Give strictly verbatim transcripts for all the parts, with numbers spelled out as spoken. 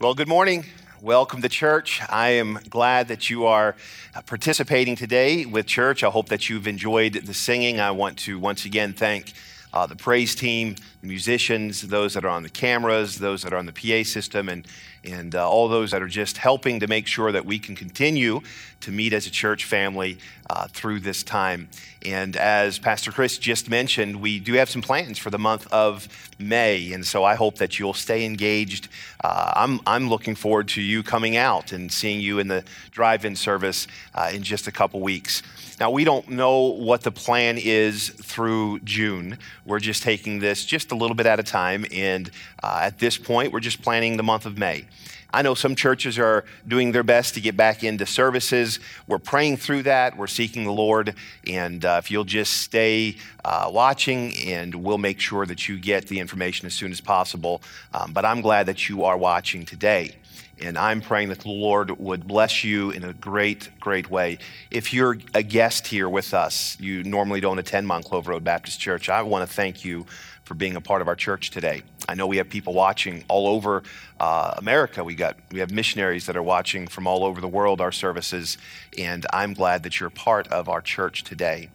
Well, good morning. Welcome to church. I am glad that you are participating today with church. I hope that you've enjoyed the singing. I want to once again thank uh, the praise team, the musicians, those that are on the cameras, those that are on the P A system, and, and uh, all those that are just helping to make sure that we can continue to meet as a church family uh, through this time. And as Pastor Chris just mentioned, we do have some plans for the month of May, and so I hope that you'll stay engaged. Uh, I'm I'm looking forward to you coming out and seeing you in the drive-in service uh, in just a couple weeks. Now, we don't know what the plan is through June. We're just taking this just a little bit at a time, and uh, at this point, we're just planning the month of May. I know some churches are doing their best to get back into services. We're praying through that. We're seeking the Lord. And uh, if you'll just stay uh, watching, and we'll make sure that you get the information as soon as possible. Um, but I'm glad that you are watching today. And I'm praying that the Lord would bless you in a great, great way. If you're a guest here with us, you normally don't attend Monclova Road Baptist Church, I want to thank you for being a part of our church today. I know we have people watching all over uh, America. We got we have missionaries that are watching from all over the world, our services, and I'm glad that you're part of our church today.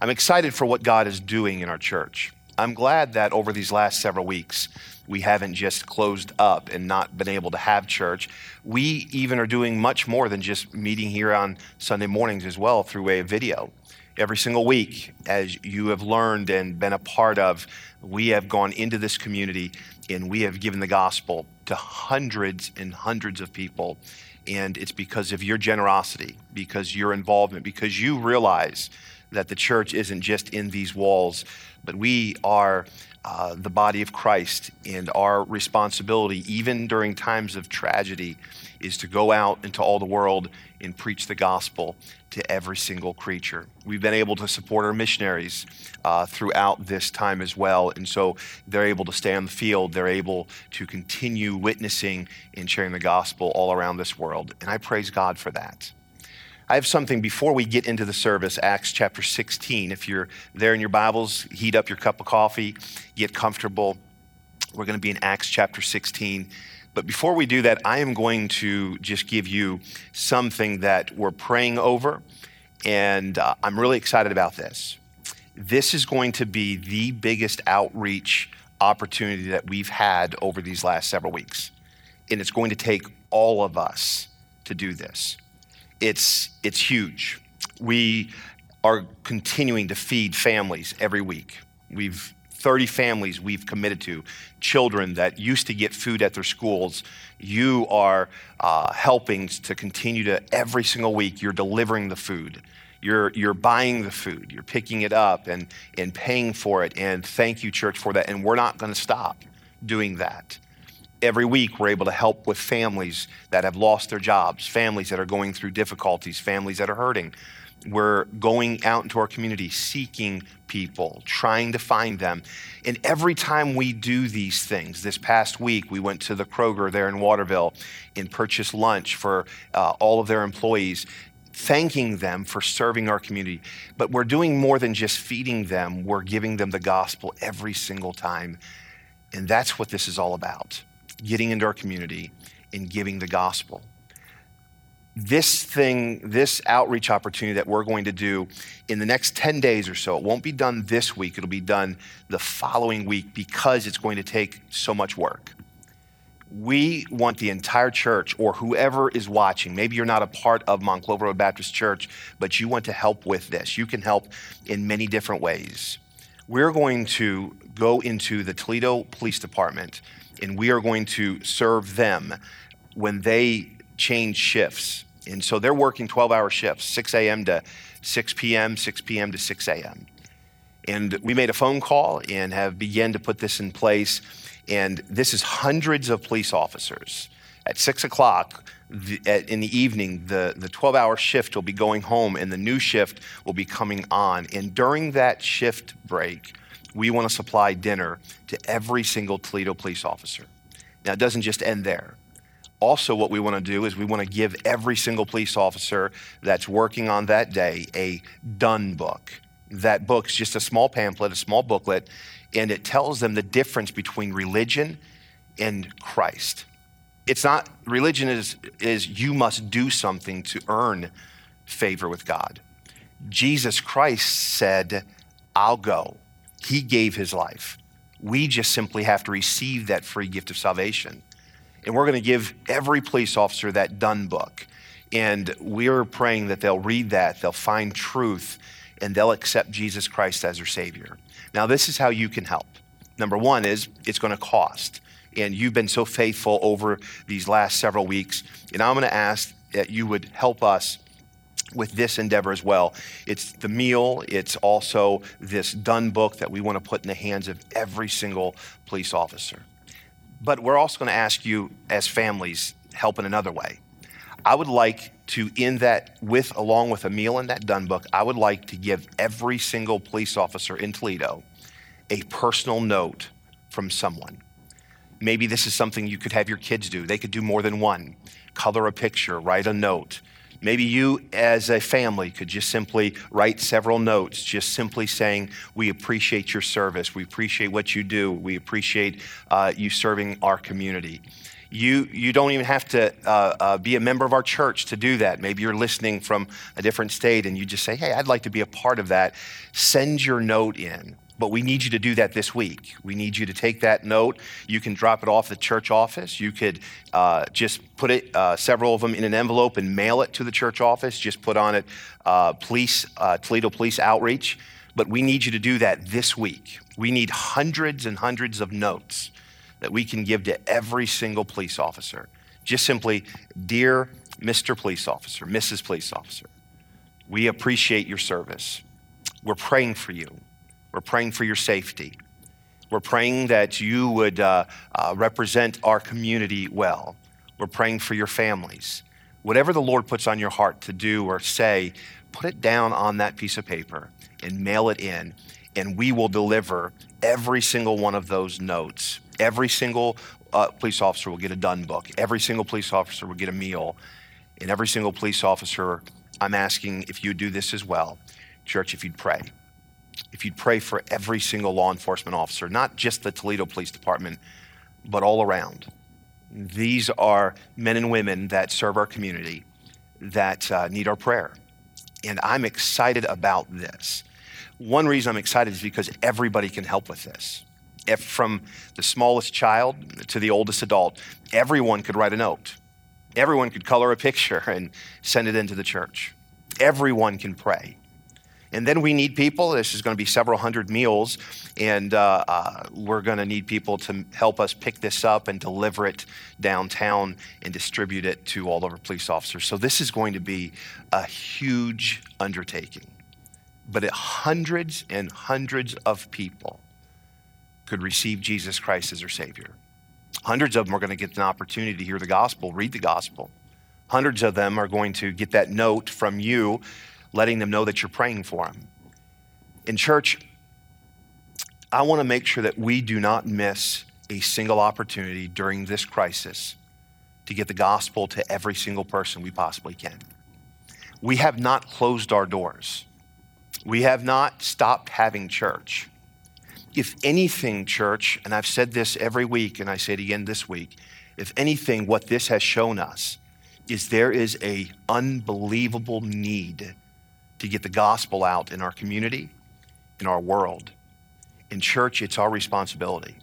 I'm excited for what God is doing in our church. I'm glad that over these last several weeks, we haven't just closed up and not been able to have church. We even are doing much more than just meeting here on Sunday mornings as well through way of video. Every single week, as you have learned and been a part of, we have gone into this community and we have given the gospel to hundreds and hundreds of people. And it's because of your generosity, because your involvement, because you realize that the church isn't just in these walls, but we are uh, the body of Christ, and our responsibility, even during times of tragedy, is to go out into all the world and preach the gospel to every single creature. We've been able to support our missionaries uh, throughout this time as well, and so they're able to stay on the field. They're able to continue witnessing and sharing the gospel all around this world, and I praise God for that. I have something before we get into the service, Acts chapter sixteen. If you're there in your Bibles, heat up your cup of coffee, get comfortable. We're going to be in Acts chapter sixteen. But before we do that, I am going to just give you something that we're praying over, and uh, I'm really excited about this. This is going to be the biggest outreach opportunity that we've had over these last several weeks, and it's going to take all of us to do this. It's it's huge. We are continuing to feed families every week. We've thirty families we've committed to, children that used to get food at their schools. You are uh, helping to continue to, every single week, you're delivering the food. You're you're buying the food. You're picking it up and, and paying for it. And thank you, church, for that. And we're not going to stop doing that. Every week, we're able to help with families that have lost their jobs, families that are going through difficulties, families that are hurting. We're going out into our community, seeking people, trying to find them. And every time we do these things, this past week, we went to the Kroger there in Waterville and purchased lunch for uh, all of their employees, thanking them for serving our community. But we're doing more than just feeding them. We're giving them the gospel every single time. And that's what this is all about. Getting into our community and giving the gospel. This thing, this outreach opportunity that we're going to do in the next ten days or so, it won't be done this week, it'll be done the following week because it's going to take so much work. We want the entire church or whoever is watching, maybe you're not a part of Monclova Road Baptist Church, but you want to help with this. You can help in many different ways. We're going to go into the Toledo Police Department and we are going to serve them when they change shifts. And so they're working twelve-hour shifts, six a.m. to six p.m., six p.m. to six a.m. And we made a phone call and have begun to put this in place. And this is hundreds of police officers. At six o'clock in the evening, the twelve-hour shift will be going home and the new shift will be coming on. And during that shift break, we want to supply dinner to every single Toledo police officer. Now, it doesn't just end there. Also, what we want to do is we want to give every single police officer that's working on that day a done book. That book's just a small pamphlet, a small booklet, and it tells them the difference between religion and Christ. It's not, religion is, is you must do something to earn favor with God. Jesus Christ said, I'll go. He gave his life. We just simply have to receive that free gift of salvation. And we're going to give every police officer that done book. And we're praying that they'll read that, they'll find truth, and they'll accept Jesus Christ as their Savior. Now, this is how you can help. Number one is it's going to cost. And you've been so faithful over these last several weeks. And I'm going to ask that you would help us with this endeavor as well. It's the meal. It's also this done book that we want to put in the hands of every single police officer. But we're also going to ask you as families, help in another way. I would like to end that with, along with a meal in that done book, I would like to give every single police officer in Toledo a personal note from someone. Maybe this is something you could have your kids do. They could do more than one. Color a picture, write a note. Maybe you as a family could just simply write several notes, just simply saying, we appreciate your service. We appreciate what you do. We appreciate uh, you serving our community. You you don't even have to uh, uh, be a member of our church to do that. Maybe you're listening from a different state and you just say, hey, I'd like to be a part of that. Send your note in. But we need you to do that this week. We need you to take that note. You can drop it off at the church office. You could uh, just put it, uh, several of them in an envelope and mail it to the church office. Just put on it, uh, police, uh, Toledo Police Outreach. But we need you to do that this week. We need hundreds and hundreds of notes that we can give to every single police officer. Just simply, dear Mister Police Officer, Missus Police Officer, we appreciate your service. We're praying for you. We're praying for your safety. We're praying that you would uh, uh, represent our community well. We're praying for your families. Whatever the Lord puts on your heart to do or say, put it down on that piece of paper and mail it in, and we will deliver every single one of those notes. Every single uh, police officer will get a done book. Every single police officer will get a meal. And every single police officer, I'm asking if you do this as well. Church, if you'd pray. If you'd pray for every single law enforcement officer, not just the Toledo Police Department, but all around. These are men and women that serve our community that uh, need our prayer. And I'm excited about this. One reason I'm excited is because everybody can help with this. If from the smallest child to the oldest adult, everyone could write a note. Everyone could color a picture and send it into the church. Everyone can pray. And then we need people. This is going to be several hundred meals, and uh, uh, we're going to need people to help us pick this up and deliver it downtown and distribute it to all of our police officers. So this is going to be a huge undertaking. But it, hundreds and hundreds of people could receive Jesus Christ as their Savior. Hundreds of them are going to get an opportunity to hear the gospel, read the gospel. Hundreds of them are going to get that note from you letting them know that you're praying for them. In church, I want to make sure that we do not miss a single opportunity during this crisis to get the gospel to every single person we possibly can. We have not closed our doors. We have not stopped having church. If anything, church, and I've said this every week, and I say it again this week, if anything, what this has shown us is there is an unbelievable need to get the gospel out in our community, in our world. In church, it's our responsibility.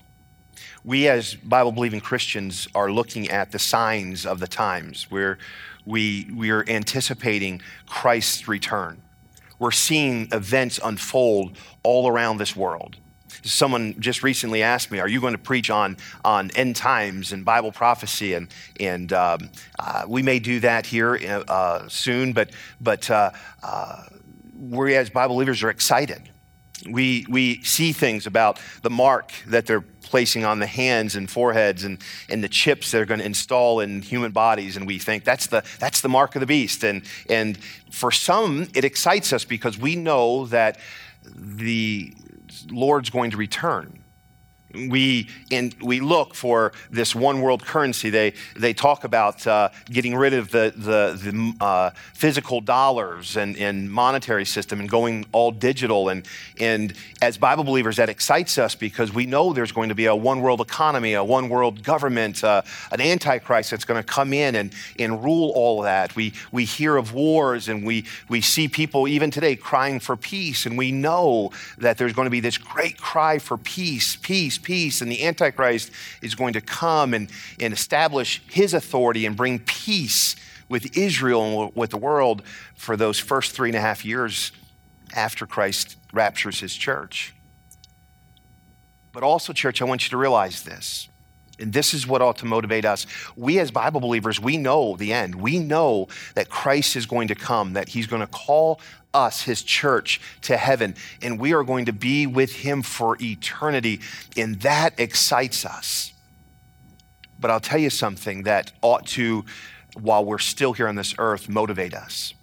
We as Bible-believing Christians are looking at the signs of the times where we, we are anticipating Christ's return. We're seeing events unfold all around this world. Someone just recently asked me, are you going to preach on on end times and Bible prophecy? And and um, uh, we may do that here uh, soon, but but uh, uh, we as Bible believers are excited. We we see things about the mark that they're placing on the hands and foreheads and, and the chips they're going to install in human bodies. And we think that's the that's the mark of the beast. And and for some, it excites us because we know that the Lord's going to return. We and we look for this one world currency. They they talk about uh, getting rid of the the, the uh, physical dollars and, and monetary system and going all digital. And and as Bible believers, that excites us because we know there's going to be a one world economy, a one world government, uh, an antichrist that's going to come in and, and rule all of that. We we hear of wars and we we see people even today crying for peace. And we know that there's going to be this great cry for peace, peace. peace, and the Antichrist is going to come and, and establish his authority and bring peace with Israel and with the world for those first three and a half years after Christ raptures his church. But also, church, I want you to realize this, and this is what ought to motivate us. We as Bible believers, we know the end. We know that Christ is going to come, that he's going to call us, his church, to heaven, and we are going to be with him for eternity, and that excites us. But I'll tell you something that ought to, while we're still here on this earth, motivate us.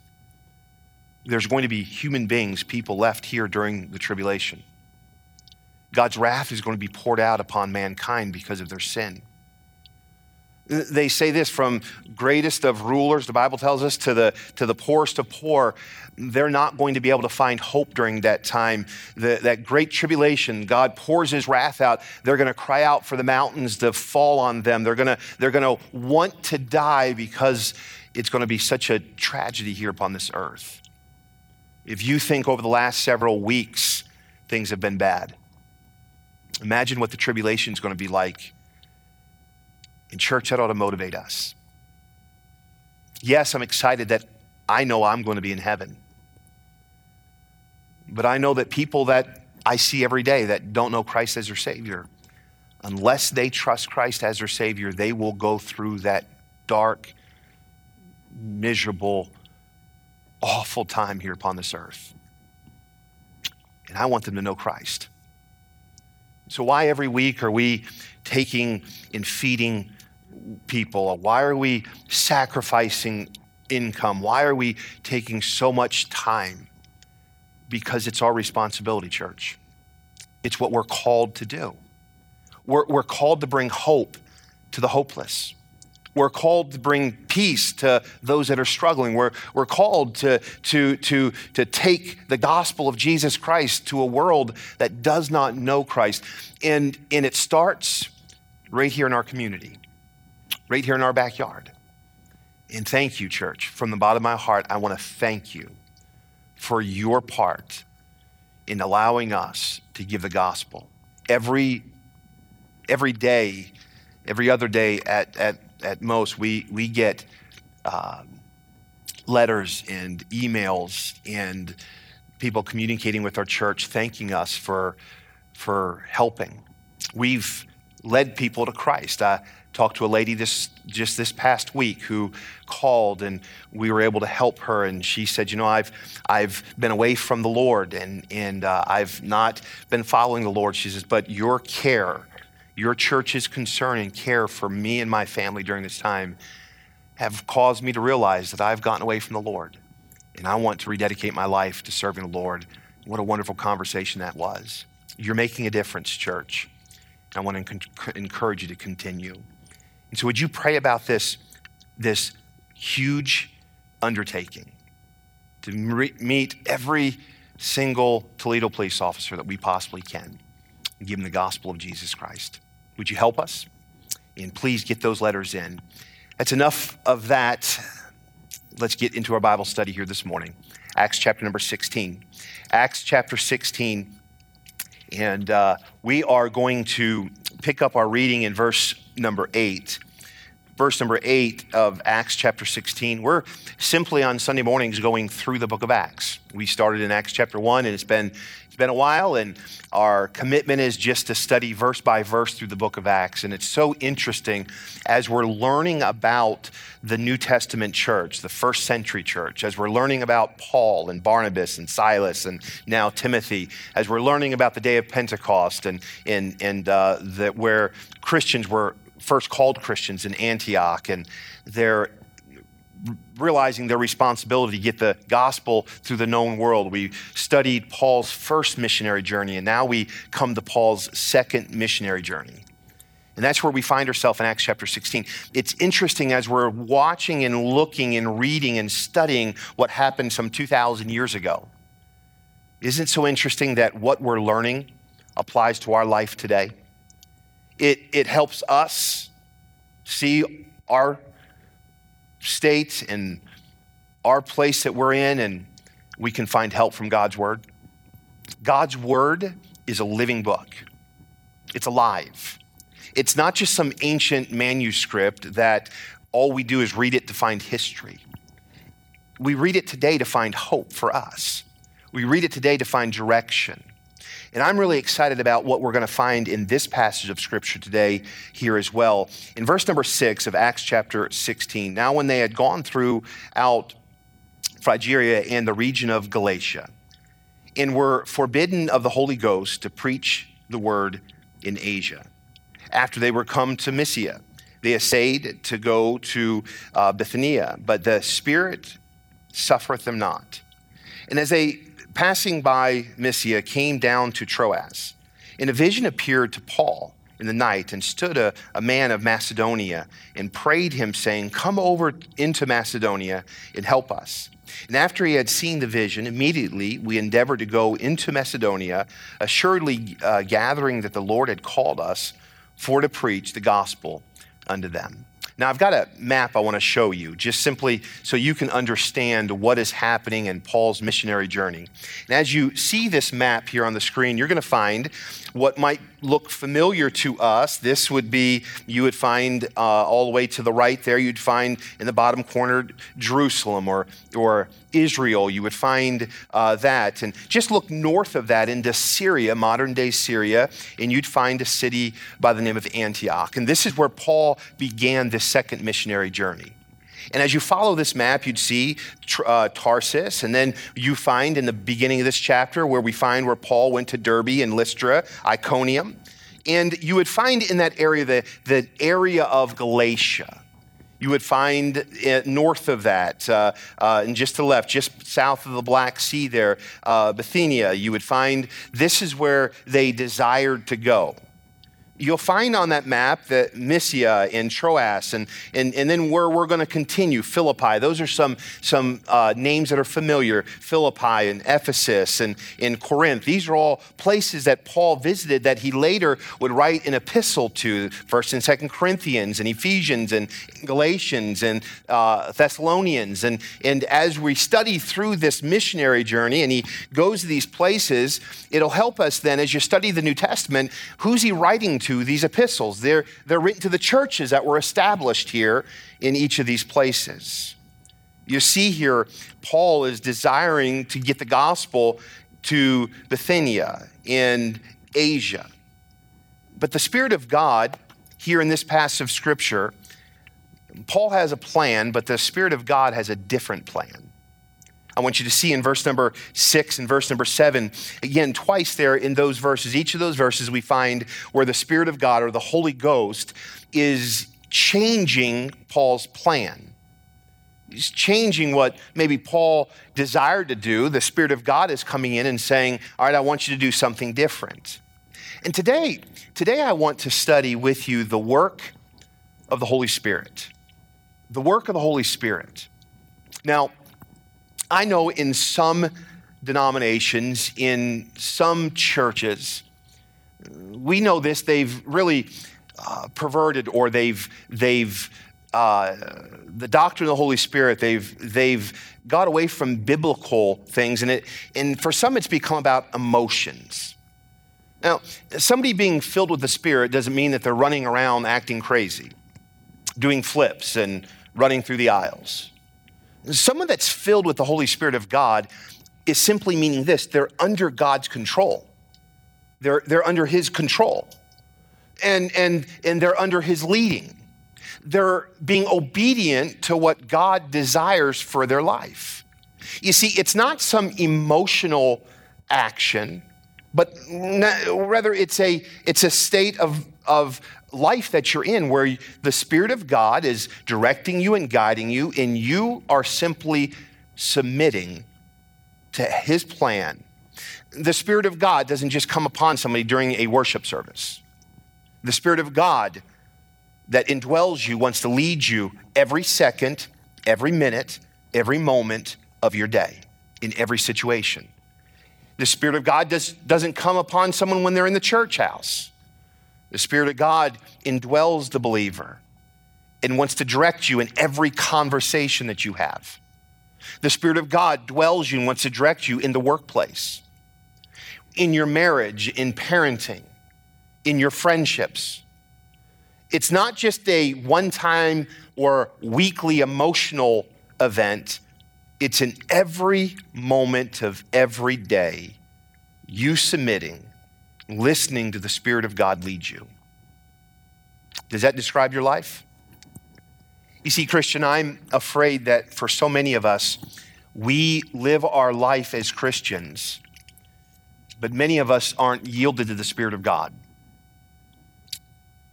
There's going to be human beings, people left here during the tribulation. God's wrath is going to be poured out upon mankind because of their sin. They say this, from greatest of rulers, the Bible tells us, to the to the poorest of poor, they're not going to be able to find hope during that time. The, that great tribulation, God pours his wrath out. They're going to cry out for the mountains to fall on them. They're going to they're going to want to die because it's going to be such a tragedy here upon this earth. If you think over the last several weeks, things have been bad. Imagine what the tribulation is going to be like. In church, that ought to motivate us. Yes, I'm excited that I know I'm going to be in heaven. But I know that people that I see every day that don't know Christ as their Savior, unless they trust Christ as their Savior, they will go through that dark, miserable, awful time here upon this earth. And I want them to know Christ. So why every week are we taking and feeding people? Why are we sacrificing income? Why are we taking so much time? Because it's our responsibility, church. It's what we're called to do. We're, we're called to bring hope to the hopeless. We're called to bring peace to those that are struggling. We're, we're called to, to, to, to take the gospel of Jesus Christ to a world that does not know Christ. And, and it starts right here in our community, right here in our backyard. And thank you, church. From the bottom of my heart, I want to thank you for your part in allowing us to give the gospel. Every, every day, every other day at, at At most, we we get uh, letters and emails and people communicating with our church, thanking us for for helping. We've led people to Christ. I talked to a lady this just this past week who called, and we were able to help her. And she said, "You know, I've I've been away from the Lord, and and uh, I've not been following the Lord." She says, "But your care, your church's concern and care for me and my family during this time have caused me to realize that I've gotten away from the Lord, and I want to rededicate my life to serving the Lord." What a wonderful conversation that was. You're making a difference, church. I want to encourage you to continue. And so would you pray about this, this huge undertaking to meet every single Toledo police officer that we possibly can and give them the gospel of Jesus Christ. Would you help us? And please get those letters in. That's enough of that. Let's get into our Bible study here this morning. Acts chapter number sixteen. Acts chapter sixteen. And uh, we are going to pick up our reading in verse number eight. Verse number eight of Acts chapter sixteen. We're simply on Sunday mornings going through the book of Acts. We started in Acts chapter one, and it's been it's been a while, and our commitment is just to study verse by verse through the book of Acts. And it's so interesting as we're learning about the New Testament church, the first century church, as we're learning about Paul and Barnabas and Silas and now Timothy, as we're learning about the day of Pentecost and, and, and uh, that where Christians were first called Christians in Antioch, and their realizing their responsibility to get the gospel through the known world. We studied Paul's first missionary journey, and now we come to Paul's second missionary journey. And that's where we find ourselves in Acts chapter sixteen. It's interesting as we're watching and looking and reading and studying what happened some two thousand years ago. Isn't it so interesting that what we're learning applies to our life today? It, it helps us see our state and our place that we're in, and we can find help from God's word. God's word is a living book. It's alive. It's not just some ancient manuscript that all we do is read it to find history. We read it today to find hope for us. We read it today to find direction. And I'm really excited about what we're going to find in this passage of scripture today here as well. In verse number six of Acts chapter sixteen, now when they had gone throughout Phrygia and the region of Galatia and were forbidden of the Holy Ghost to preach the word in Asia, after they were come to Mysia, they essayed to go to uh, Bithynia, but the Spirit suffereth them not. And as they, passing by Mysia, came down to Troas, and a vision appeared to Paul in the night, and stood a, a man of Macedonia, and prayed him, saying, come over into Macedonia and help us. And after he had seen the vision, immediately we endeavored to go into Macedonia, assuredly uh, gathering that the Lord had called us for to preach the gospel unto them. Now, I've got a map I want to show you, just simply so you can understand what is happening in Paul's missionary journey. And as you see this map here on the screen, you're going to find what might look familiar to us. This would be, you would find uh, all the way to the right there, you'd find in the bottom corner, Jerusalem or, or Israel. You would find uh, that. And just look north of that into Syria, modern day Syria, and you'd find a city by the name of Antioch. And this is where Paul began this second missionary journey. And as you follow this map, you'd see uh, Tarsus, and then you find in the beginning of this chapter where we find where Paul went to Derbe and Lystra, Iconium. And you would find in that area, the, the area of Galatia. You would find north of that, uh, uh, and just to the left, just south of the Black Sea there, uh, Bithynia. You would find this is where they desired to go. You'll find on that map that Mysia and Troas and, and, and then where we're going to continue, Philippi. Those are some, some uh, names that are familiar, Philippi and Ephesus and, and Corinth. These are all places that Paul visited that he later would write an epistle to, First and Second Corinthians and Ephesians and Galatians and uh, Thessalonians. And, and as we study through this missionary journey and he goes to these places, it'll help us then as you study the New Testament, who's he writing to? To these epistles. They're, they're written to the churches that were established here in each of these places. You see here, Paul is desiring to get the gospel to Bithynia and Asia. But the Spirit of God here in this passage of scripture, Paul has a plan, but the Spirit of God has a different plan. I want you to see in verse number six and verse number seven, again, twice there in those verses, each of those verses we find where the Spirit of God or the Holy Ghost is changing Paul's plan. He's changing what maybe Paul desired to do. The Spirit of God is coming in and saying, all right, I want you to do something different. And today, today I want to study with you the work of the Holy Spirit, the work of the Holy Spirit. Now, I know in some denominations, in some churches, we know this, they've really uh, perverted or they've, they've uh, the doctrine of the Holy Spirit, they've, they've got away from biblical things. And, it, and for some, it's become about emotions. Now, somebody being filled with the Spirit doesn't mean that they're running around acting crazy, doing flips and running through the aisles. Someone that's filled with the Holy Spirit of God is simply meaning this, they're under God's control. They're, they're under his control and, and, and they're under his leading. They're being obedient to what God desires for their life. You see, it's not some emotional action, but rather it's a, it's a state of, of life that you're in where the Spirit of God is directing you and guiding you, and you are simply submitting to his plan. The Spirit of God doesn't just come upon somebody during a worship service. The Spirit of God that indwells you wants to lead you every second, every minute, every moment of your day, in every situation. The Spirit of God does, doesn't come upon someone when they're in the church house. The Spirit of God indwells the believer and wants to direct you in every conversation that you have. The Spirit of God dwells you and wants to direct you in the workplace, in your marriage, in parenting, in your friendships. It's not just a one-time or weekly emotional event. It's in every moment of every day, you submitting, listening to the Spirit of God lead you. Does that describe your life? You see, Christian, I'm afraid that for so many of us, we live our life as Christians, but many of us aren't yielded to the Spirit of God.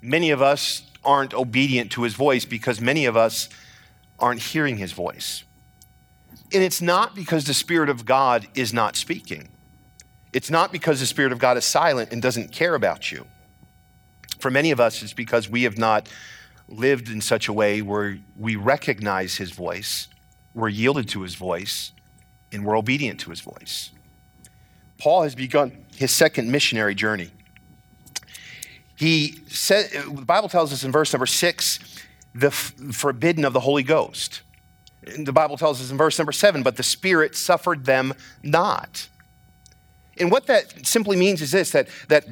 Many of us aren't obedient to his voice because many of us aren't hearing his voice. And it's not because the Spirit of God is not speaking. It's not because the Spirit of God is silent and doesn't care about you. For many of us, it's because we have not lived in such a way where we recognize his voice, we're yielded to his voice, and we're obedient to his voice. Paul has begun his second missionary journey. He said, the Bible tells us in verse number six, the f- forbidden of the Holy Ghost. The Bible tells us in verse number seven, but the Spirit suffered them not. And what that simply means is this, that, that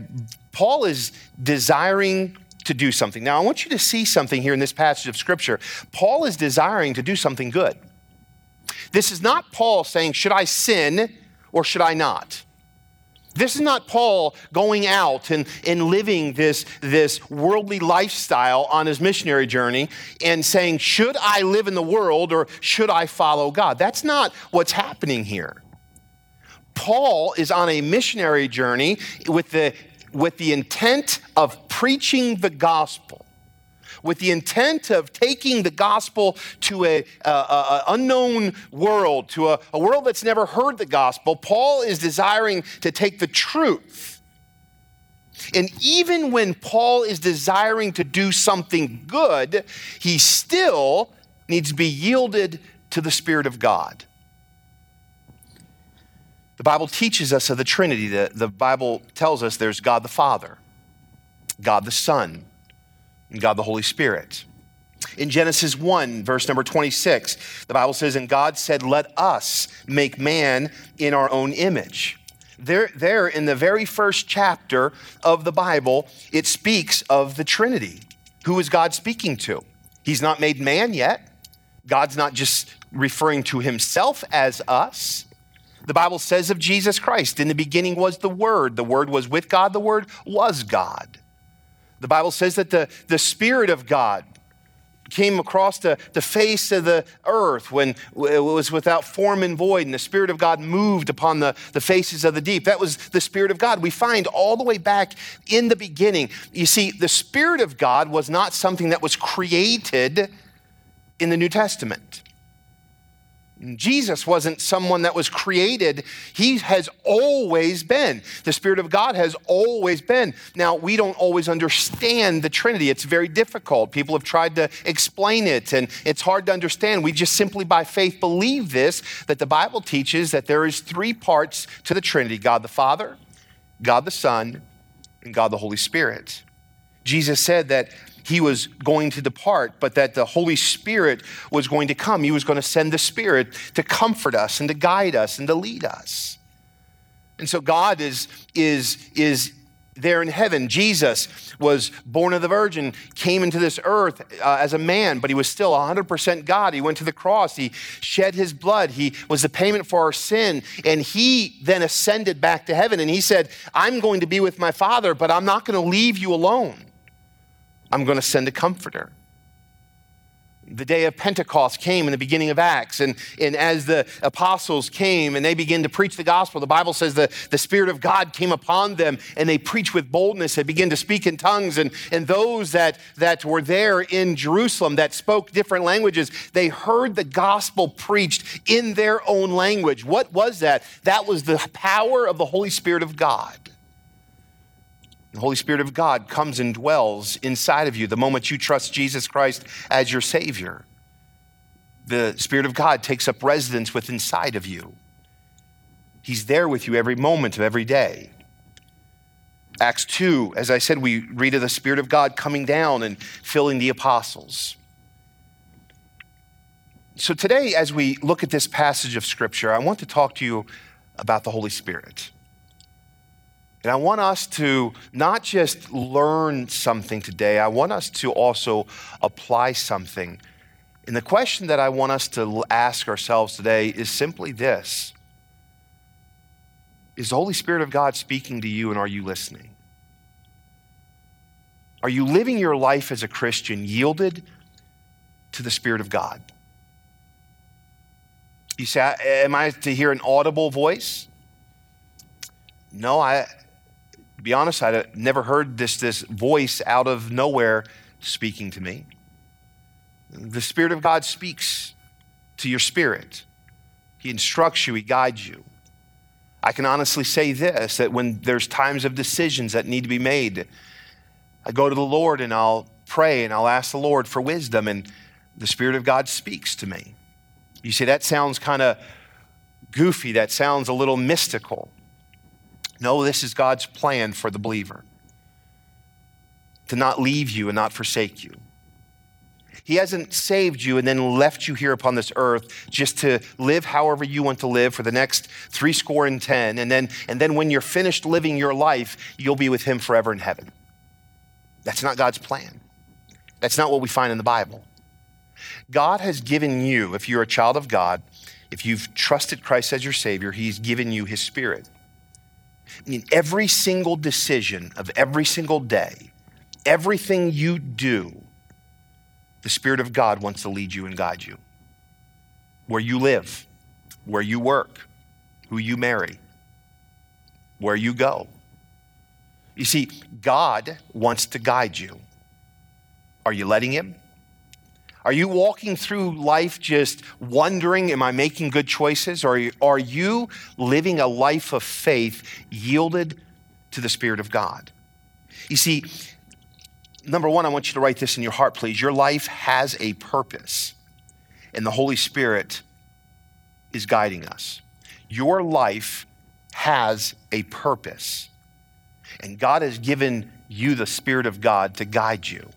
Paul is desiring to do something. Now, I want you to see something here in this passage of Scripture. Paul is desiring to do something good. This is not Paul saying, should I sin or should I not? This is not Paul going out and, and living this, this worldly lifestyle on his missionary journey and saying, should I live in the world or should I follow God? That's not what's happening here. Paul is on a missionary journey with the, with the intent of preaching the gospel, with the intent of taking the gospel to an unknown world, to a, a world that's never heard the gospel. Paul is desiring to take the truth. And even when Paul is desiring to do something good, he still needs to be yielded to the Spirit of God. The Bible teaches us of the Trinity. The, the Bible tells us there's God the Father, God the Son, and God the Holy Spirit. In Genesis one, verse number twenty-six, the Bible says, and God said, let us make man in our own image. There, there in the very first chapter of the Bible, it speaks of the Trinity. Who is God speaking to? He's not made man yet. God's not just referring to himself as us. The Bible says of Jesus Christ, in the beginning was the Word. The Word was with God. The Word was God. The Bible says that the, the Spirit of God came across the, the face of the earth when it was without form and void, and the Spirit of God moved upon the, the faces of the deep. That was the Spirit of God. We find all the way back in the beginning. You see, the Spirit of God was not something that was created in the New Testament. Jesus wasn't someone that was created. He has always been. The Spirit of God has always been. Now, we don't always understand the Trinity. It's very difficult. People have tried to explain it, and it's hard to understand. We just simply by faith believe this, that the Bible teaches that there is three parts to the Trinity: God the Father, God the Son, and God the Holy Spirit. Jesus said that he was going to depart, but that the Holy Spirit was going to come. He was going to send the Spirit to comfort us and to guide us and to lead us. And so God is, is, is there in heaven. Jesus was born of the Virgin, came into this earth uh, as a man, but he was still one hundred percent God. He went to the cross. He shed his blood. He was the payment for our sin. And he then ascended back to heaven. And he said, I'm going to be with my Father, but I'm not going to leave you alone. I'm going to send a comforter. the day of Pentecost came in the beginning of Acts. And, and as the apostles came and they began to preach the gospel, the Bible says the, the Spirit of God came upon them and they preached with boldness and began to speak in tongues. And, and those that, that were there in Jerusalem that spoke different languages, they heard the gospel preached in their own language. What was that? That was the power of the Holy Spirit of God. The Holy Spirit of God comes and dwells inside of you the moment you trust Jesus Christ as your Savior. The Spirit of God takes up residence within inside of you. He's there with you every moment of every day. Acts two, as I said, we read of the Spirit of God coming down and filling the apostles. So today, as we look at this passage of Scripture, I want to talk to you about the Holy Spirit. And I want us to not just learn something today, I want us to also apply something. And the question that I want us to ask ourselves today is simply this. Is the Holy Spirit of God speaking to you, and are you listening? Are you living your life as a Christian yielded to the Spirit of God? You say, am I to hear an audible voice? No, I... To be honest, I never heard this, this voice out of nowhere speaking to me. The Spirit of God speaks to your spirit. He instructs you, he guides you. I can honestly say this, that when there's times of decisions that need to be made, I go to the Lord and I'll pray and I'll ask the Lord for wisdom, and the Spirit of God speaks to me. You say, that sounds kind of goofy. That sounds a little mystical. No, this is God's plan for the believer, to not leave you and not forsake you. He hasn't saved you and then left you here upon this earth just to live however you want to live for the next three score and ten. And then, and then when you're finished living your life, you'll be with him forever in heaven. That's not God's plan. That's not what we find in the Bible. God has given you, if you're a child of God, if you've trusted Christ as your Savior, he's given you his Spirit. In every single decision of every single day, everything you do, the Spirit of God wants to lead you and guide you. Where you live, where you work, who you marry, where you go. You see, God wants to guide you. Are you letting him? Are you walking through life just wondering, am I making good choices? Or are you, are you living a life of faith yielded to the Spirit of God? You see, number one, I want you to write this in your heart, please. Your life has a purpose, and the Holy Spirit is guiding us. Your life has a purpose, and God has given you the Spirit of God to guide you.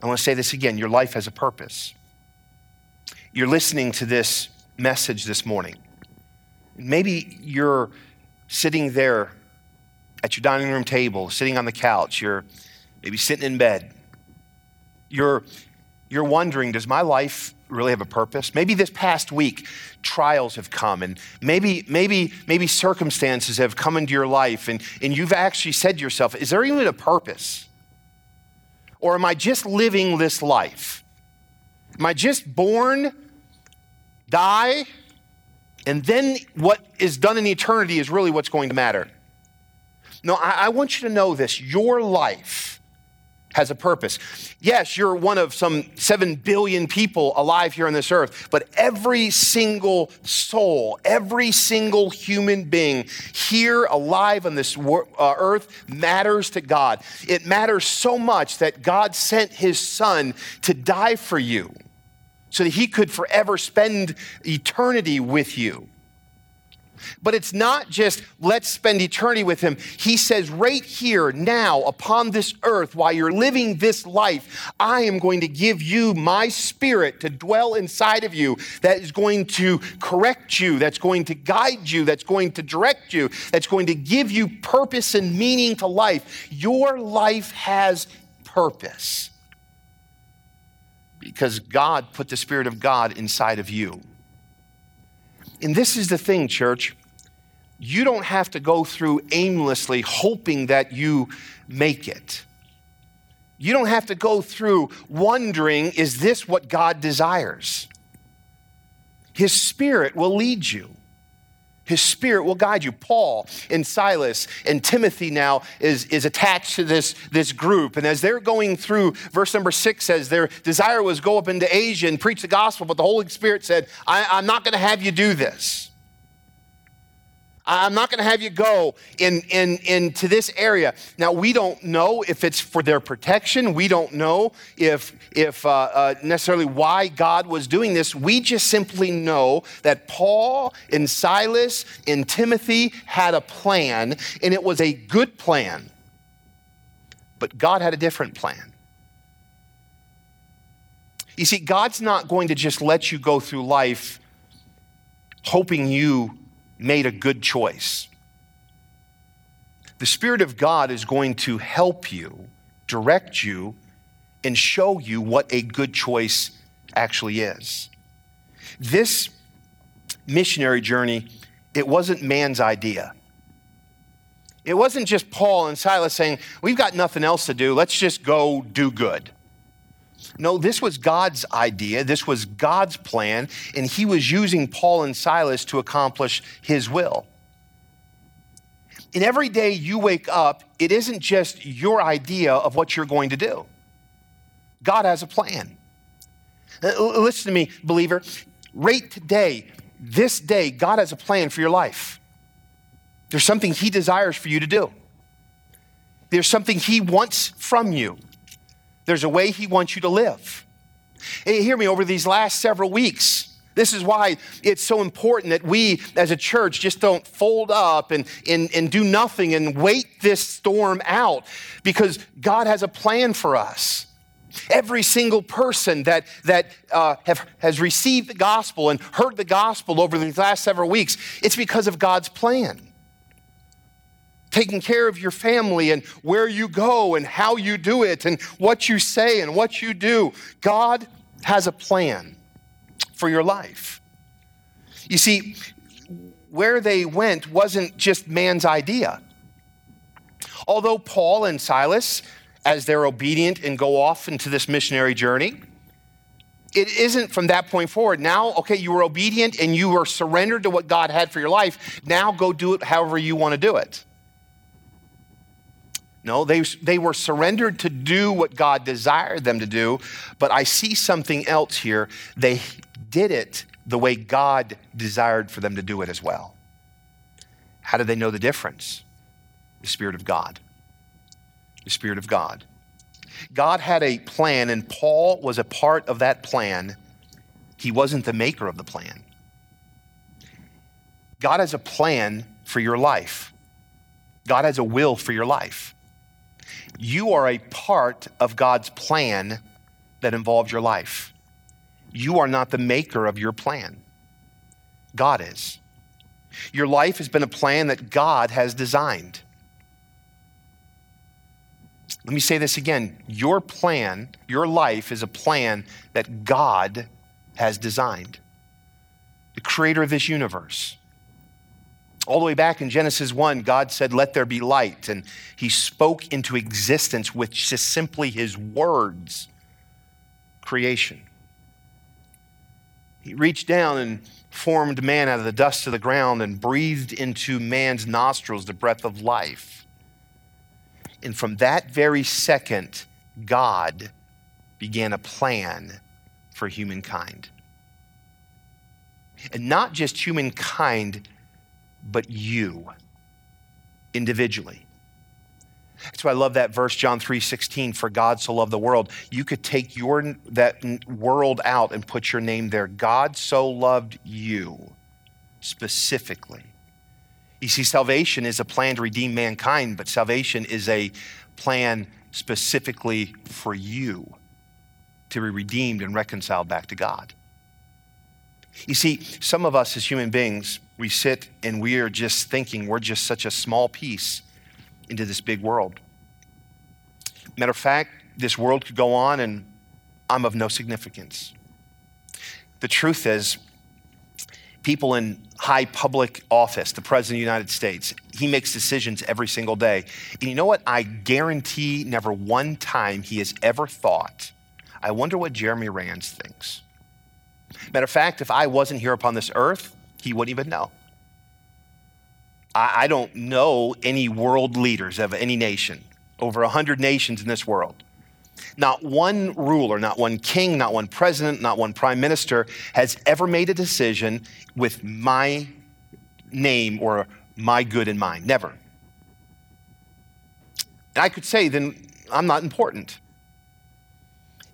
I want to say this again. Your life has a purpose. You're listening to this message this morning. Maybe you're sitting there at your dining room table, sitting on the couch. You're maybe sitting in bed. You're, you're wondering, does my life really have a purpose? Maybe this past week, trials have come, and maybe maybe maybe circumstances have come into your life, and, and you've actually said to yourself, is there even a purpose? Or am I just living this life? Am I just born, die, and then what is done in eternity is really what's going to matter? No, I, I want you to know this. Your life has a purpose. Yes, you're one of some seven billion people alive here on this earth, but every single soul, every single human being here alive on this earth matters to God. It matters so much that God sent his Son to die for you so that he could forever spend eternity with you. But it's not just, let's spend eternity with him. He says, right here, now, upon this earth, while you're living this life, I am going to give you my Spirit to dwell inside of you, that is going to correct you, that's going to guide you, that's going to direct you, that's going to give you purpose and meaning to life. Your life has purpose because God put the Spirit of God inside of you. And this is the thing, church. You don't have to go through aimlessly hoping that you make it. You don't have to go through wondering, is this what God desires? His Spirit will lead you. His Spirit will guide you. Paul and Silas and Timothy now is, is attached to this, this group. And as they're going through, verse number six says, their desire was go up into Asia and preach the gospel, but the Holy Spirit said, I, I'm not going to have you do this. I'm not going to have you go in, in, into this area. Now, we don't know if it's for their protection. We don't know if, if uh, uh, necessarily why God was doing this. We just simply know that Paul and Silas and Timothy had a plan, and it was a good plan. But God had a different plan. You see, God's not going to just let you go through life hoping you made a good choice. The Spirit of God is going to help you, direct you, and show you what a good choice actually is. This missionary journey, it wasn't man's idea. It wasn't just Paul and Silas saying, we've got nothing else to do, let's just go do good. No, this was God's idea. This was God's plan, and he was using Paul and Silas to accomplish his will. And every day you wake up, it isn't just your idea of what you're going to do. God has a plan. Listen to me, believer. Right today, this day, God has a plan for your life. There's something he desires for you to do. There's something he wants from you. There's a way he wants you to live. And hear me, over these last several weeks, this is why it's so important that we as a church just don't fold up and, and, and do nothing and wait this storm out, because God has a plan for us. Every single person that, that uh, have, has received the gospel and heard the gospel over these last several weeks, it's because of God's plan. Taking care of your family and where you go and how you do it and what you say and what you do. God has a plan for your life. You see, where they went wasn't just man's idea. Although Paul and Silas, as they're obedient and go off into this missionary journey, it isn't from that point forward. Now, okay, you were obedient and you were surrendered to what God had for your life. Now go do it however you want to do it. No, they, they were surrendered to do what God desired them to do, but I see something else here. They did it the way God desired for them to do it as well. How do they know the difference? The Spirit of God. The Spirit of God. God had a plan, and Paul was a part of that plan. He wasn't the maker of the plan. God has a plan for your life. God has a will for your life. You are a part of God's plan that involves your life. You are not the maker of your plan. God is. Your life has been a plan that God has designed. Let me say this again. Your plan, your life is a plan that God has designed. The creator of this universe. All the way back in Genesis one, God said, let there be light. And he spoke into existence with just simply his words, creation. He reached down and formed man out of the dust of the ground and breathed into man's nostrils the breath of life. And from that very second, God began a plan for humankind. And not just humankind, but you, individually. That's why I love that verse, John three sixteen, for God so loved the world. You could take your that world out and put your name there. God so loved you, specifically. You see, salvation is a plan to redeem mankind, but salvation is a plan specifically for you to be redeemed and reconciled back to God. You see, some of us as human beings, we sit and we are just thinking we're just such a small piece into this big world. Matter of fact, this world could go on and I'm of no significance. The truth is, people in high public office, the president of the United States. He makes decisions every single day. And you know what? I guarantee never one time he has ever thought, I wonder what Jeremy Ranz thinks. Matter of fact, if I wasn't here upon this earth, he wouldn't even know. I, I don't know any world leaders of any nation, over one hundred nations in this world. Not one ruler, not one king, not one president, not one prime minister has ever made a decision with my name or my good in mind. Never. And I could say, then I'm not important.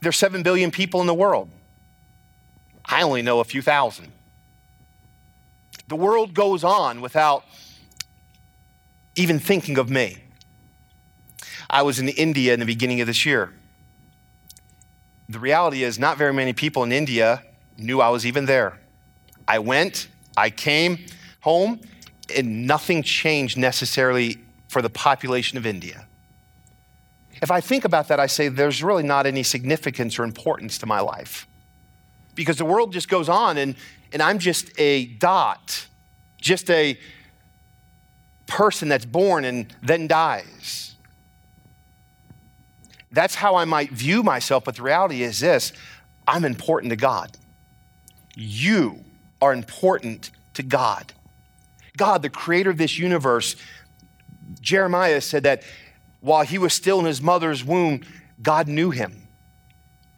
There's seven billion people in the world. I only know a few thousand. The world goes on without even thinking of me. I was in India in the beginning of this year. The reality is not very many people in India knew I was even there. I went, I came home, and nothing changed necessarily for the population of India. If I think about that, I say there's really not any significance or importance to my life, because the world just goes on, and, and I'm just a dot, just a person that's born and then dies. That's how I might view myself, but the reality is this: I'm important to God. You are important to God. God, the creator of this universe, Jeremiah said that while he was still in his mother's womb, God knew him.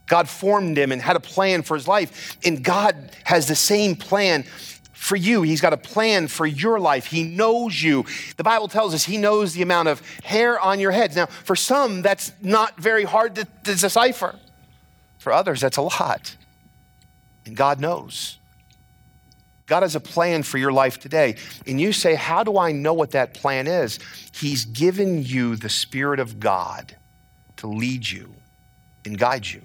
God formed him and had a plan for his life, and God has the same plan for you. He's got a plan for your life. He knows you. The Bible tells us he knows the amount of hair on your heads. Now, for some, that's not very hard to, to decipher. For others, that's a lot. And God knows. God has a plan for your life today. And you say, how do I know what that plan is? He's given you the Spirit of God to lead you and guide you.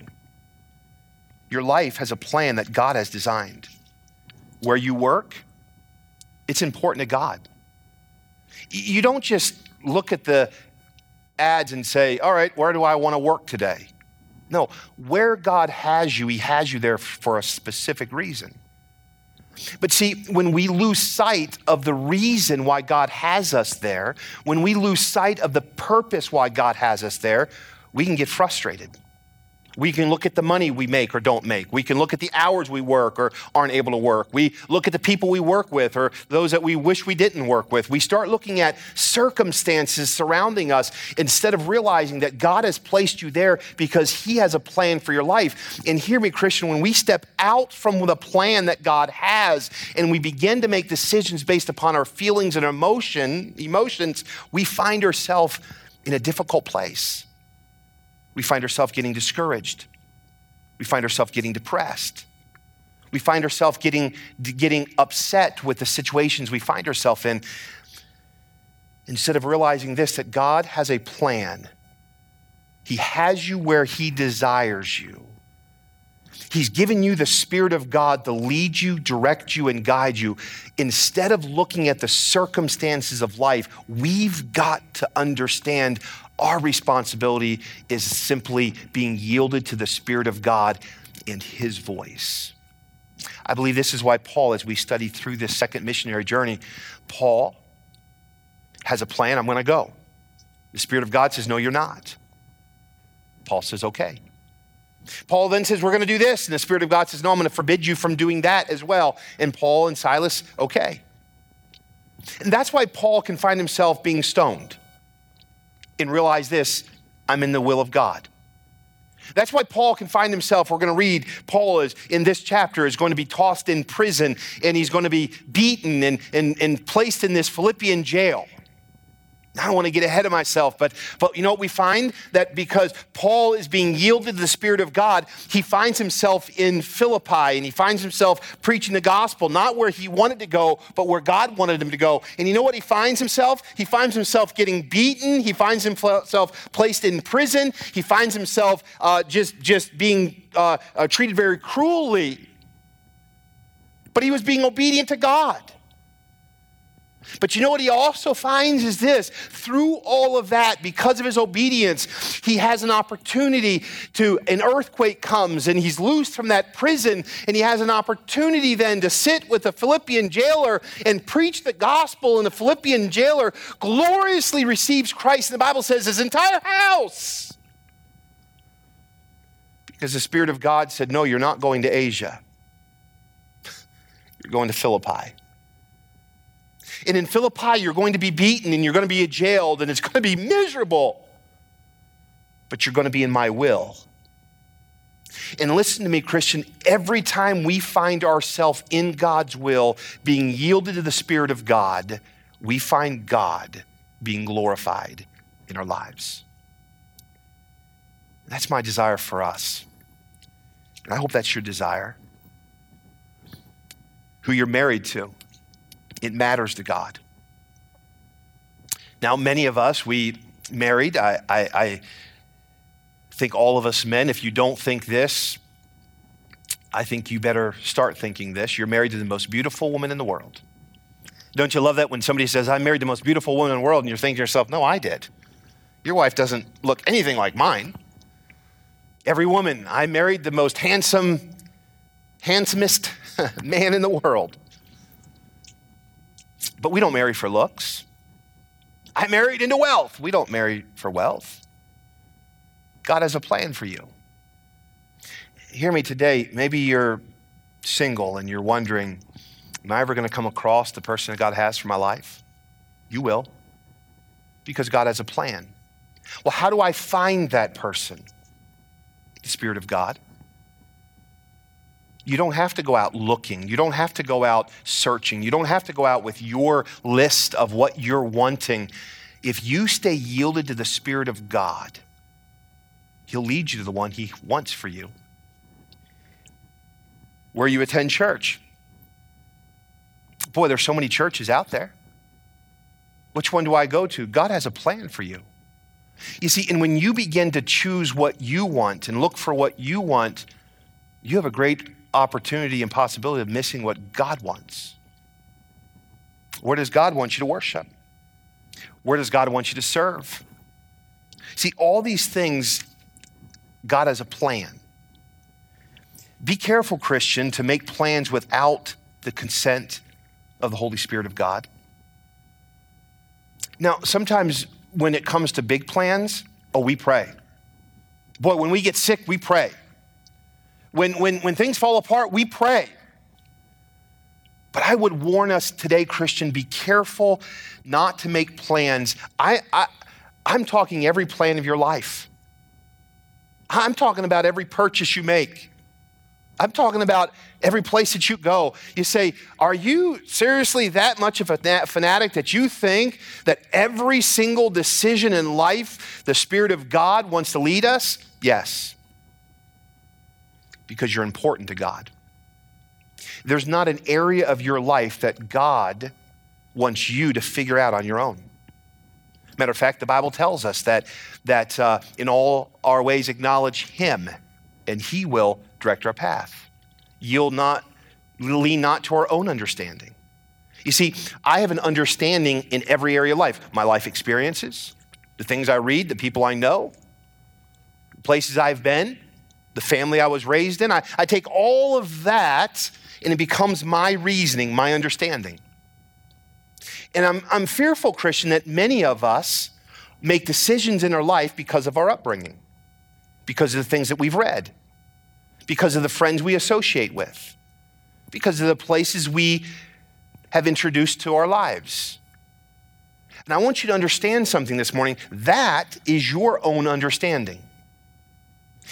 Your life has a plan that God has designed. Where you work, it's important to God. You don't just look at the ads and say, all right, where do I want to work today? No, where God has you, he has you there for a specific reason. But see, when we lose sight of the reason why God has us there, when we lose sight of the purpose why God has us there, we can get frustrated. We can look at the money we make or don't make. We can look at the hours we work or aren't able to work. We look at the people we work with or those that we wish we didn't work with. We start looking at circumstances surrounding us instead of realizing that God has placed you there because he has a plan for your life. And hear me, Christian, when we step out from the plan that God has and we begin to make decisions based upon our feelings and emotion, emotions, we find ourselves in a difficult place. We find ourselves getting discouraged. We find ourselves getting depressed. We find ourselves getting, getting upset with the situations we find ourselves in. Instead of realizing this, that God has a plan. He has you where he desires you. He's given you the Spirit of God to lead you, direct you, and guide you. Instead of looking at the circumstances of life, we've got to understand our responsibility is simply being yielded to the Spirit of God and his voice. I believe this is why Paul, as we study through this second missionary journey, Paul has a plan. I'm going to go. The Spirit of God says, no, you're not. Paul says, okay. Paul then says, we're going to do this. And the Spirit of God says, no, I'm going to forbid you from doing that as well. And Paul and Silas, okay. And that's why Paul can find himself being stoned. And realize this, I'm in the will of God. That's why Paul can find himself, we're going to read, Paul is in this chapter is going to be tossed in prison and he's going to be beaten and, and, and placed in this Philippian jail. I don't want to get ahead of myself, but, but you know what we find? That because Paul is being yielded to the Spirit of God, he finds himself in Philippi and he finds himself preaching the gospel, not where he wanted to go, but where God wanted him to go. And you know what he finds himself? He finds himself getting beaten. He finds himself placed in prison. He finds himself uh, just, just being uh, uh, treated very cruelly. But he was being obedient to God. But you know what he also finds is this. Through all of that, because of his obedience, he has an opportunity to, an earthquake comes and he's loosed from that prison, and he has an opportunity then to sit with the Philippian jailer and preach the gospel, and the Philippian jailer gloriously receives Christ. And the Bible says his entire house. Because the Spirit of God said, no, you're not going to Asia. You're going to Philippi. And in Philippi, you're going to be beaten and you're going to be jailed and it's going to be miserable. But you're going to be in my will. And listen to me, Christian, every time we find ourselves in God's will, being yielded to the Spirit of God, we find God being glorified in our lives. That's my desire for us. And I hope that's your desire. Who you're married to. It matters to God. Now, many of us, we married. I, I, I think all of us men, if you don't think this, I think you better start thinking this. You're married to the most beautiful woman in the world. Don't you love that when somebody says, I married the most beautiful woman in the world, and you're thinking to yourself, no, I did. Your wife doesn't look anything like mine. Every woman, I married the most handsome, handsomest man in the world. But we don't marry for looks. I married into wealth. We don't marry for wealth. God has a plan for you. Hear me today. Maybe you're single and you're wondering, am I ever going to come across the person that God has for my life? You will, because God has a plan. Well, how do I find that person? The Spirit of God. You don't have to go out looking. You don't have to go out searching. You don't have to go out with your list of what you're wanting. If you stay yielded to the Spirit of God, he'll lead you to the one he wants for you. Where you attend church. Boy, there's so many churches out there. Which one do I go to? God has a plan for you. You see, and when you begin to choose what you want and look for what you want, you have a great opportunity and possibility of missing what God wants. Where does God want you to worship? Where does God want you to serve? See, all these things, God has a plan. Be careful, Christian, to make plans without the consent of the Holy Spirit of God. Now, sometimes when it comes to big plans, oh, we pray. Boy, when we get sick, we pray. When, when, when things fall apart, we pray. But I would warn us today, Christian, be careful not to make plans. I, I, I'm talking every plan of your life. I'm talking about every purchase you make. I'm talking about every place that you go. You say, are you seriously that much of a fanatic that you think that every single decision in life, the Spirit of God wants to lead us? Yes. Because you're important to God. There's not an area of your life that God wants you to figure out on your own. Matter of fact, the Bible tells us that, that uh, in all our ways acknowledge him and he will direct our path. You'll not lean not to our own understanding. You see, I have an understanding in every area of life. My life experiences, the things I read, the people I know, places I've been, the family I was raised in. I, I take all of that and it becomes my reasoning, my understanding. And I'm, I'm fearful, Christian, that many of us make decisions in our life because of our upbringing, because of the things that we've read, because of the friends we associate with, because of the places we have introduced to our lives. And I want you to understand something this morning. That is your own understanding.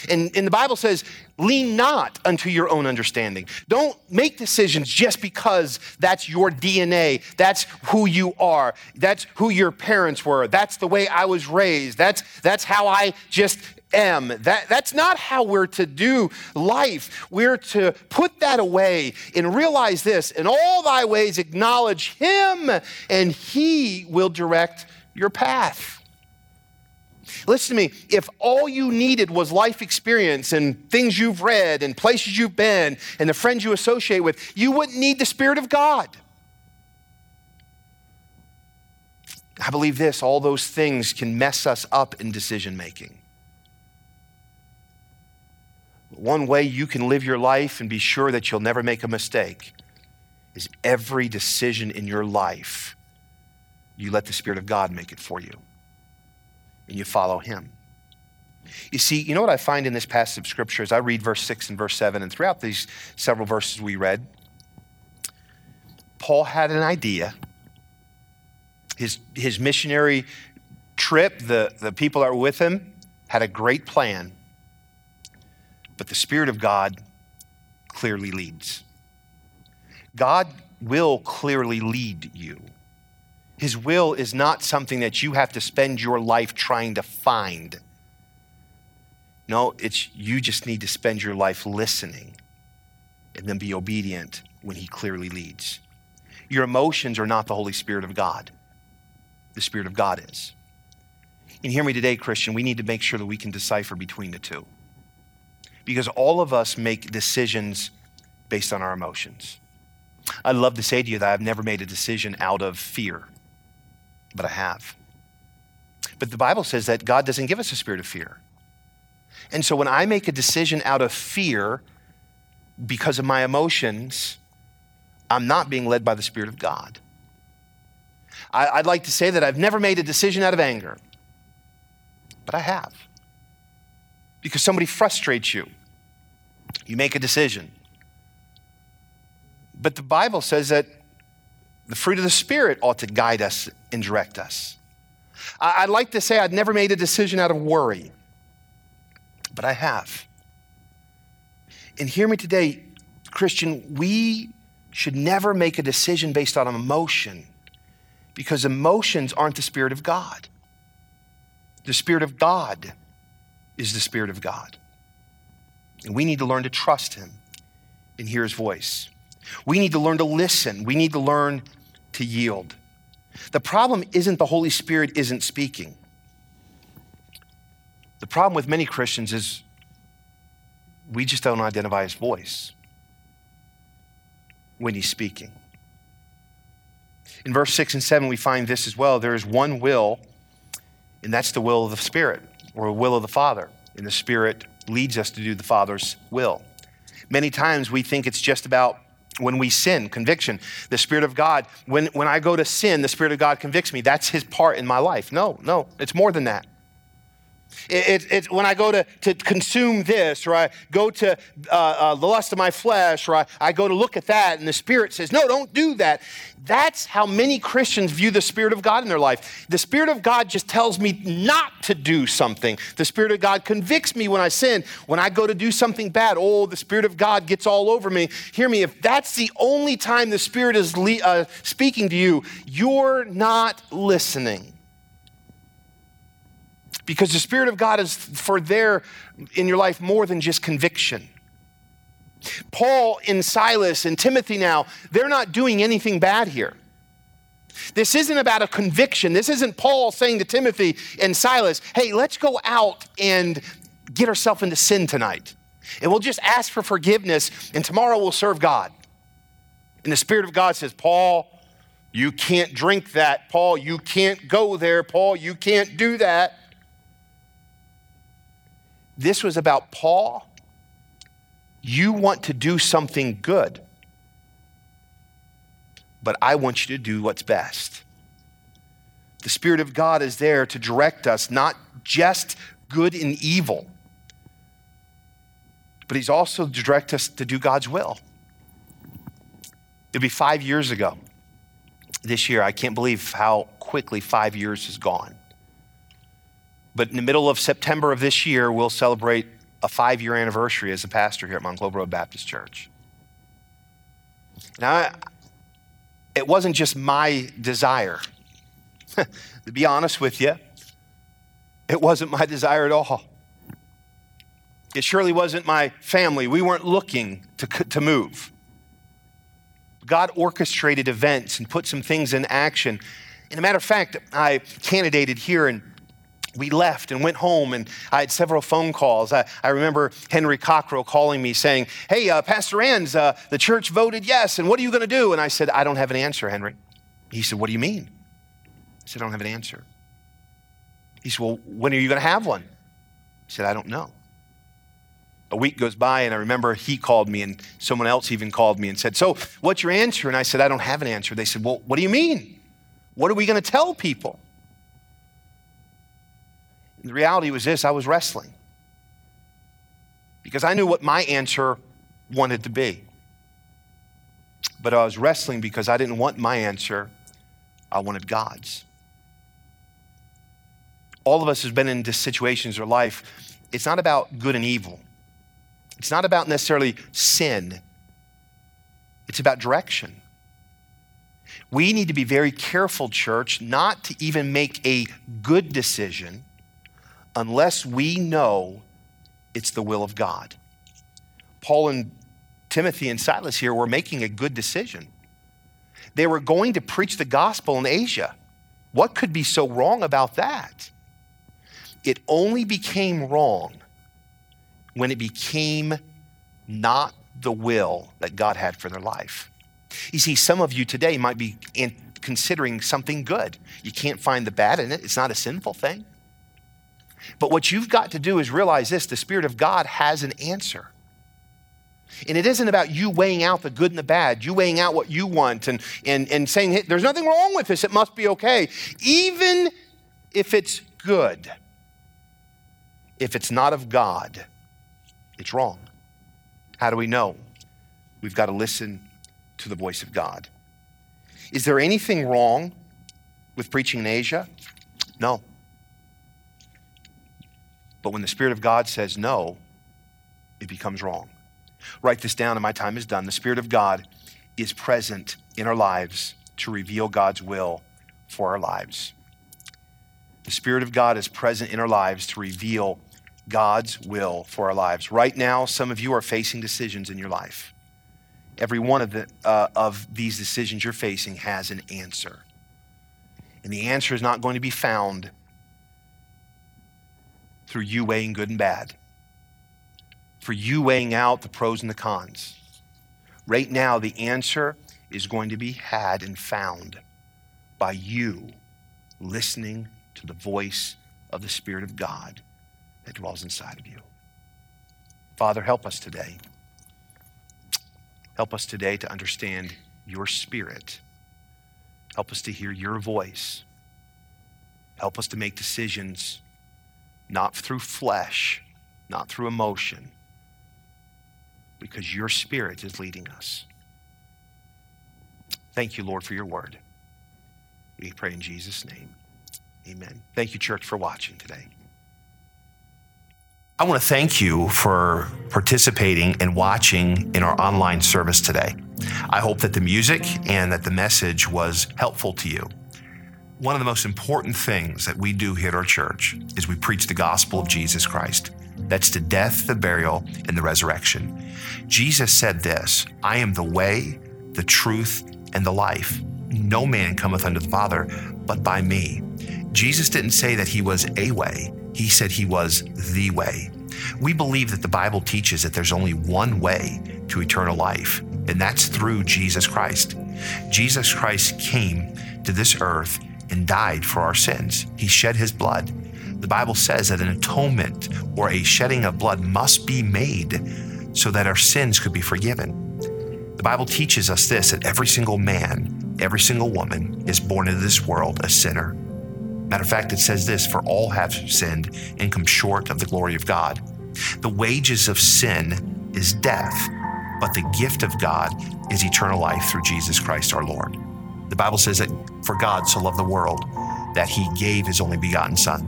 And, and the Bible says, lean not unto your own understanding. Don't make decisions just because that's your D N A. That's who you are. That's who your parents were. That's the way I was raised. That's, that's how I just am. That, that's not how we're to do life. We're to put that away and realize this. In all thy ways acknowledge him, and he will direct your path. Listen to me, if all you needed was life experience and things you've read and places you've been and the friends you associate with, you wouldn't need the Spirit of God. I believe this, all those things can mess us up in decision-making. One way you can live your life and be sure that you'll never make a mistake is every decision in your life, you let the Spirit of God make it for you and you follow him. You see, you know what I find in this passage of scripture is I read verse six and verse seven, and throughout these several verses we read, Paul had an idea. His, his missionary trip, the, the people that were with him had a great plan, but the Spirit of God clearly leads. God will clearly lead you. His will is not something that you have to spend your life trying to find. No, it's you just need to spend your life listening and then be obedient when he clearly leads. Your emotions are not the Holy Spirit of God. The Spirit of God is. And hear me today, Christian, we need to make sure that we can decipher between the two, because all of us make decisions based on our emotions. I'd love to say to you that I've never made a decision out of fear, but I have. But the Bible says that God doesn't give us a spirit of fear. And so when I make a decision out of fear because of my emotions, I'm not being led by the Spirit of God. I, I'd like to say that I've never made a decision out of anger, but I have. Because somebody frustrates you, you make a decision. But the Bible says that the fruit of the Spirit ought to guide us and direct us. I, I'd like to say I'd never made a decision out of worry, but I have. And hear me today, Christian, we should never make a decision based on emotion, because emotions aren't the Spirit of God. The Spirit of God is the Spirit of God. And we need to learn to trust him and hear his voice. We need to learn to listen. We need to learn to yield. The problem isn't the Holy Spirit isn't speaking. The problem with many Christians is we just don't identify his voice when he's speaking. In verse six and seven, we find this as well. There is one will, and that's the will of the Spirit, or the will of the Father. And the Spirit leads us to do the Father's will. Many times we think it's just about when we sin, conviction. The Spirit of God, when, when I go to sin, the Spirit of God convicts me. That's his part in my life. No, no, it's more than that. It's it, it, when I go to, to consume this, or I go to uh, uh, the lust of my flesh, or I, I go to look at that, and the Spirit says, no, don't do that. That's how many Christians view the Spirit of God in their life. The Spirit of God just tells me not to do something. The Spirit of God convicts me when I sin. When I go to do something bad, oh, the Spirit of God gets all over me. Hear me, if that's the only time the Spirit is le- uh, speaking to you, you're not listening. Because the Spirit of God is for there in your life more than just conviction. Paul and Silas and Timothy now, they're not doing anything bad here. This isn't about a conviction. This isn't Paul saying to Timothy and Silas, hey, let's go out and get ourselves into sin tonight. And we'll just ask for forgiveness, and tomorrow we'll serve God. And the Spirit of God says, Paul, you can't drink that. Paul, you can't go there. Paul, you can't do that. This was about Paul. You want to do something good, but I want you to do what's best. The Spirit of God is there to direct us, not just good and evil, but he's also to direct us to do God's will. It'll be five years ago this year. I can't believe how quickly five years has gone. But in the middle of September of this year, we'll celebrate a five-year anniversary as a pastor here at Monclova Road Baptist Church. Now, it wasn't just my desire. To be honest with you, it wasn't my desire at all. It surely wasn't my family. We weren't looking to, to move. God orchestrated events and put some things in action. And a matter of fact, I candidated here in we left and went home, and I had several phone calls. I, I remember Henry Cockrell calling me saying, hey, uh, Pastor Ranz, uh, the church voted yes, and what are you going to do? And I said, I don't have an answer, Henry. He said, what do you mean? I He said, I don't have an answer. He said, well, when are you going to have one? He said, I don't know. A week goes by, and I remember he called me, and someone else even called me and said, so what's your answer? And I said, I don't have an answer. They said, well, what do you mean? What are we going to tell people? And the reality was this, I was wrestling because I knew what my answer wanted to be. But I was wrestling because I didn't want my answer. I wanted God's. All of us have been in these situations or life. It's not about good and evil. It's not about necessarily sin. It's about direction. We need to be very careful, church, not to even make a good decision unless we know it's the will of God. Paul and Timothy and Silas here were making a good decision. They were going to preach the gospel in Asia. What could be so wrong about that? It only became wrong when it became not the will that God had for their life. You see, some of you today might be considering something good. You can't find the bad in it. It's not a sinful thing. But what you've got to do is realize this, the Spirit of God has an answer. And it isn't about you weighing out the good and the bad, you weighing out what you want and, and, and saying, hey, there's nothing wrong with this, it must be okay. Even if it's good, if it's not of God, it's wrong. How do we know? We've got to listen to the voice of God. Is there anything wrong with preaching in Asia? No. But when the Spirit of God says no, it becomes wrong. Write this down and my time is done. The Spirit of God is present in our lives to reveal God's will for our lives. The Spirit of God is present in our lives to reveal God's will for our lives. Right now, some of you are facing decisions in your life. Every one of, the, uh, of these decisions you're facing has an answer. And the answer is not going to be found through you weighing good and bad, for you weighing out the pros and the cons. Right now, the answer is going to be had and found by you listening to the voice of the Spirit of God that dwells inside of you. Father, help us today. Help us today to understand your Spirit. Help us to hear your voice. Help us to make decisions not through flesh, not through emotion, because your Spirit is leading us. Thank you, Lord, for your word. We pray in Jesus' name, amen. Thank you, church, for watching today. I want to thank you for participating and watching in our online service today. I hope that the music and that the message was helpful to you. One of the most important things that we do here at our church is we preach the gospel of Jesus Christ. That's the death, the burial, and the resurrection. Jesus said this, I am the way, the truth, and the life. No man cometh unto the Father, but by me. Jesus didn't say that he was a way. He said he was the way. We believe that the Bible teaches that there's only one way to eternal life, and that's through Jesus Christ. Jesus Christ came to this earth and died for our sins. He shed his blood. The Bible says that an atonement or a shedding of blood must be made so that our sins could be forgiven. The Bible teaches us this, that every single man, every single woman is born into this world a sinner. Matter of fact, it says this, for all have sinned and come short of the glory of God. The wages of sin is death, but the gift of God is eternal life through Jesus Christ our Lord. The Bible says that for God so loved the world that he gave his only begotten Son,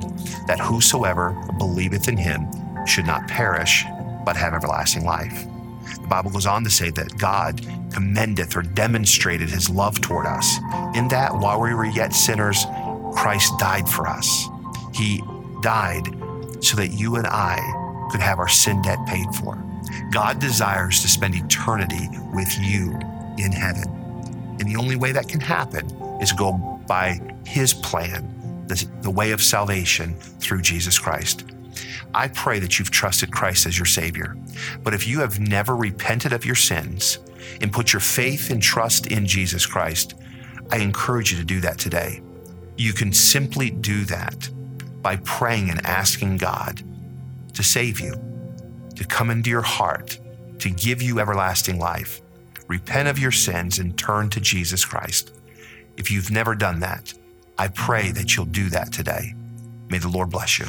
that whosoever believeth in him should not perish, but have everlasting life. The Bible goes on to say that God commendeth or demonstrated his love toward us, in that while we were yet sinners, Christ died for us. He died so that you and I could have our sin debt paid for. God desires to spend eternity with you in heaven. And the only way that can happen is go by his plan, the, the way of salvation through Jesus Christ. I pray that you've trusted Christ as your Savior. But if you have never repented of your sins and put your faith and trust in Jesus Christ, I encourage you to do that today. You can simply do that by praying and asking God to save you, to come into your heart, to give you everlasting life. Repent of your sins and turn to Jesus Christ. If you've never done that, I pray that you'll do that today. May the Lord bless you.